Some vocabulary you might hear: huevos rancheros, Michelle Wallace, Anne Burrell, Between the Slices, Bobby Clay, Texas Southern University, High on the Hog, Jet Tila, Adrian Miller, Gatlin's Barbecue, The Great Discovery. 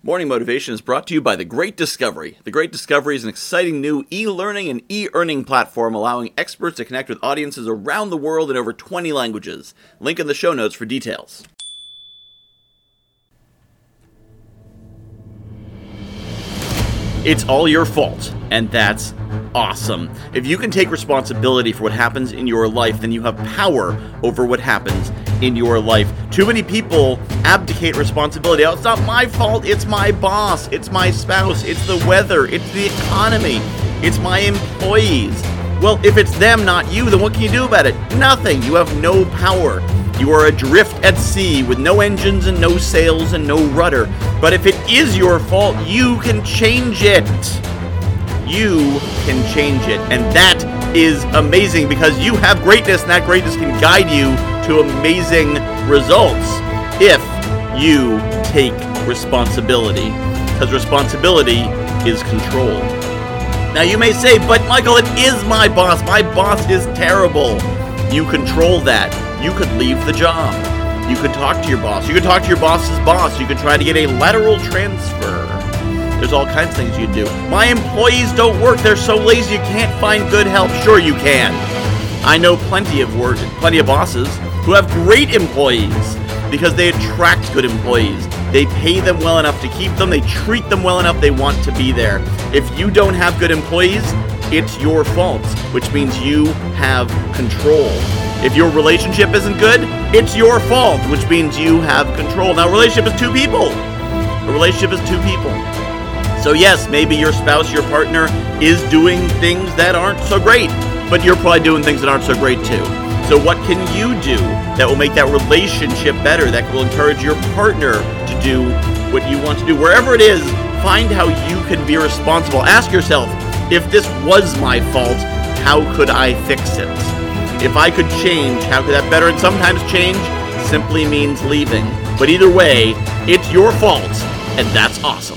Morning Motivation is brought to you by The Great Discovery. The Great Discovery is an exciting new e-learning and e-earning platform allowing experts to connect with audiences around the world in over 20 languages. Link in the show notes for details. It's all your fault, and that's awesome. If you can take responsibility for what happens in your life, then you have power over what happens in your life. Too many people abdicate responsibility. Oh, it's not my fault. It's my boss. It's my spouse. It's the weather. It's the economy. It's my employees. Well, if it's them, not you, then what can you do about it? Nothing. You have no power. You are adrift at sea with no engines and no sails and no rudder. But if it is your fault, you can change it. You can change it. And that is amazing because you have greatness, and that greatness can guide you to amazing results if you take responsibility, because responsibility is control. Now you may say, but Michael, it is my boss. My boss is terrible. You control that. You could leave the job. You could talk to your boss. You could talk to your boss's boss. You could try to get a lateral transfer. There's all kinds of things you can do. My employees don't work. They're so lazy you can't find good help. Sure you can. I know plenty of bosses who have great employees because they attract good employees. They pay them well enough to keep them. They treat them well enough they want to be there. If you don't have good employees, it's your fault, which means you have control. If your relationship isn't good, it's your fault, which means you have control. Now, a relationship is two people. A relationship is two people. So yes, maybe your spouse, your partner is doing things that aren't so great, but you're probably doing things that aren't so great too. So what can you do that will make that relationship better, that will encourage your partner to do what you want to do? Wherever it is, find how you can be responsible. Ask yourself, if this was my fault, how could I fix it? If I could change, how could that better? And sometimes change simply means leaving. But either way, it's your fault, and that's awesome.